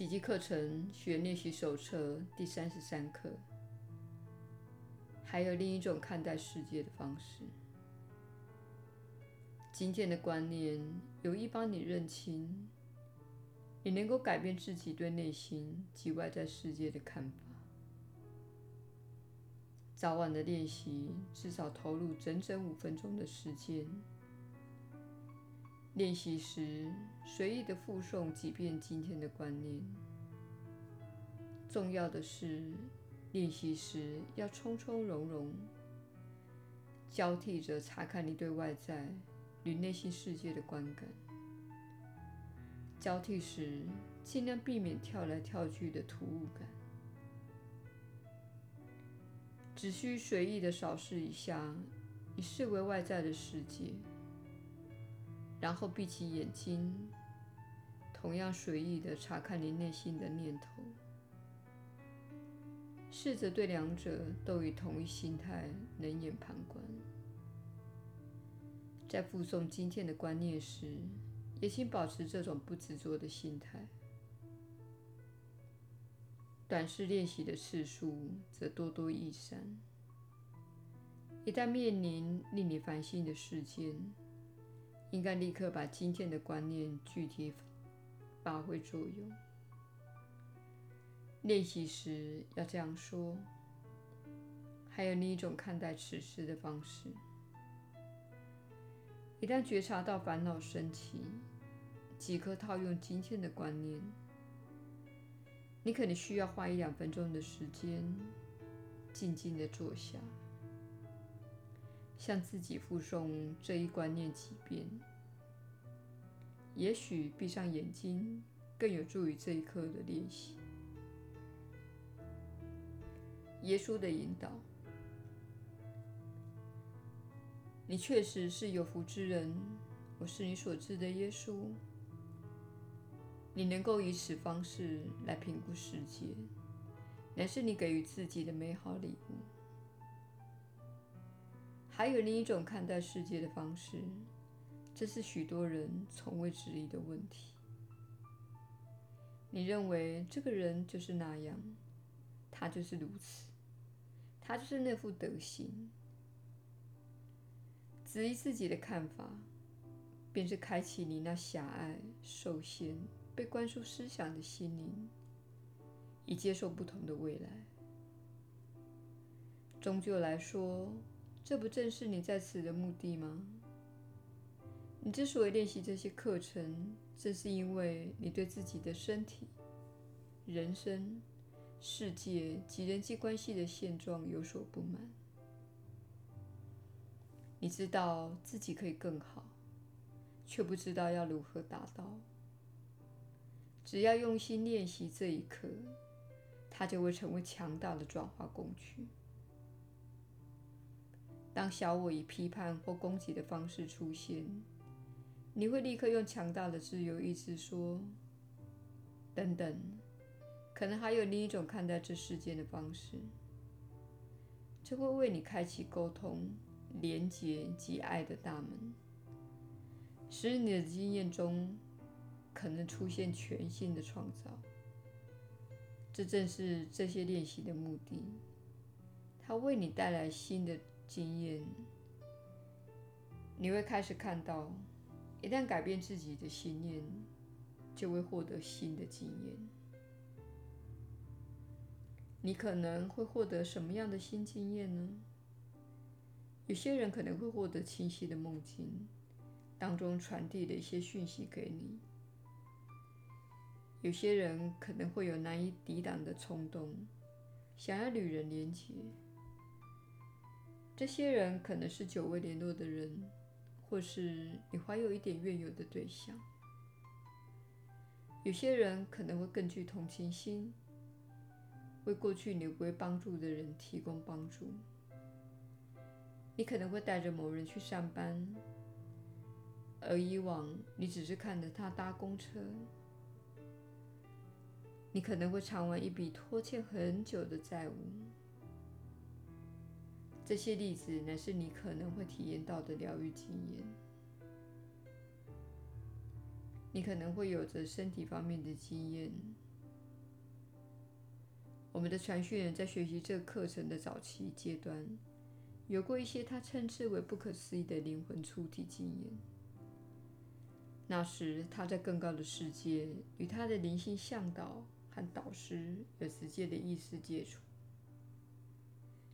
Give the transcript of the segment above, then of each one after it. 奇迹课程学练习手册第33课，还有另一种看待世界的方式。今天的观念有意帮你认清你能够改变自己对内心及外在世界的看法。早晚的练习至少投入整整5分钟的时间，练习时随意的复诵几遍今天的观念。重要的是，练习时要从从容容，交替着查看你对外在与内心世界的观感。交替时尽量避免跳来跳去的突兀感，只需随意的扫视一下你视为外在的世界，然后闭起眼睛，同样随意的查看你内心的念头。试着对两者都以同一心态冷眼旁观。在复诵今天的观念时，也请保持这种不执着的心态。短时练习的次数则多多益善。一旦面临令你烦心的事件，应该立刻把今天的观念具体发挥作用。练习时要这样说：还有另一种看待此事的方式。一旦觉察到烦恼升起，即刻套用今天的观念。你可能需要花1-2分钟的时间，静静地坐下，向自己复诵这一观念几遍。也许闭上眼睛更有助于这一刻的练习。耶稣的引导。你确实是有福之人，我是你所知的耶稣。你能够以此方式来评估世界，乃是你给予自己的美好礼物。还有另一种看待世界的方式，这是许多人从未质疑的问题。你认为这个人就是那样，他就是如此，他就是那副德行。质疑自己的看法，便是开启你那狭隘、受限、被灌输思想的心灵，以接受不同的未来。终究来说，这不正是你在此的目的吗？你之所以练习这些课程，正是因为你对自己的身体、人生、世界及人际关系的现状有所不满。你知道自己可以更好，却不知道要如何达到。只要用心练习这一刻，它就会成为强大的转化工具。当小我以批判或攻击的方式出现，你会立刻用强大的自由意志说：等等，可能还有另一种看待这世界的方式。这会为你开启沟通、连结及爱的大门，使你的经验中可能出现全新的创造。这正是这些练习的目的，它为你带来新的经验。你会开始看到，一旦改变自己的信念，就会获得新的经验。你可能会获得什么样的新经验呢？有些人可能会获得清晰的梦境，当中传递的一些讯息给你。有些人可能会有难以抵挡的冲动，想要与人连结。这些人可能是久未联络的人，或是你怀有一点怨尤的对象。有些人可能会更具同情心，为过去你不会帮助的人提供帮助。你可能会带着某人去上班，而以往你只是看着他搭公车。你可能会偿完一笔拖欠很久的债务。这些例子乃是你可能会体验到的疗愈经验。你可能会有着身体方面的经验，我们的传讯人在学习这个课程的早期阶段，有过一些他称之为不可思议的灵魂出体经验。那时他在更高的世界与他的灵性向导和导师有直接的意识接触，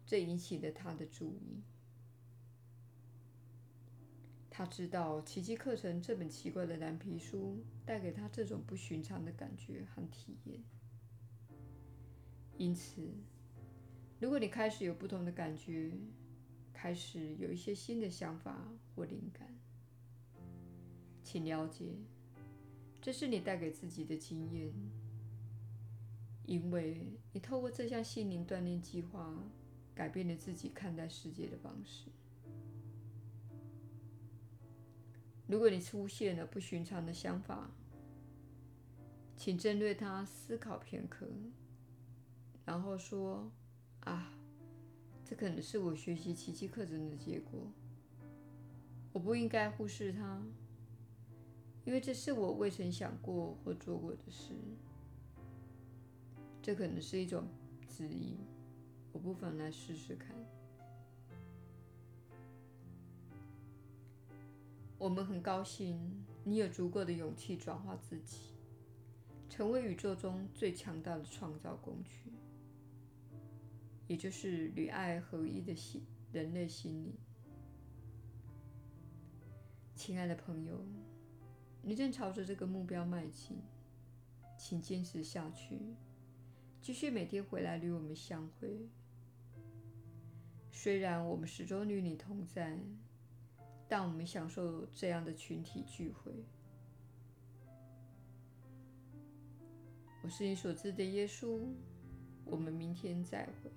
这引起了他的注意。他知道《奇迹课程》这本奇怪的蓝皮书带给他这种不寻常的感觉和体验。因此，如果你开始有不同的感觉，开始有一些新的想法或灵感，请了解，这是你带给自己的经验，因为你透过这项心灵锻炼计划，改变了自己看待世界的方式。如果你出现了不寻常的想法，请针对它思考片刻，然后说：“啊，这可能是我学习奇迹课程的结果。我不应该忽视它，因为这是我未曾想过或做过的事。这可能是一种指引，我不妨来试试看。”我们很高兴你有足够的勇气转化自己，成为宇宙中最强大的创造工具，也就是与爱合一的人类心灵。亲爱的朋友，你正朝着这个目标迈进，请坚持下去，继续每天回来与我们相会。虽然我们始终与你同在，但我们享受这样的群体聚会。我是你所知的耶稣，我们明天再会。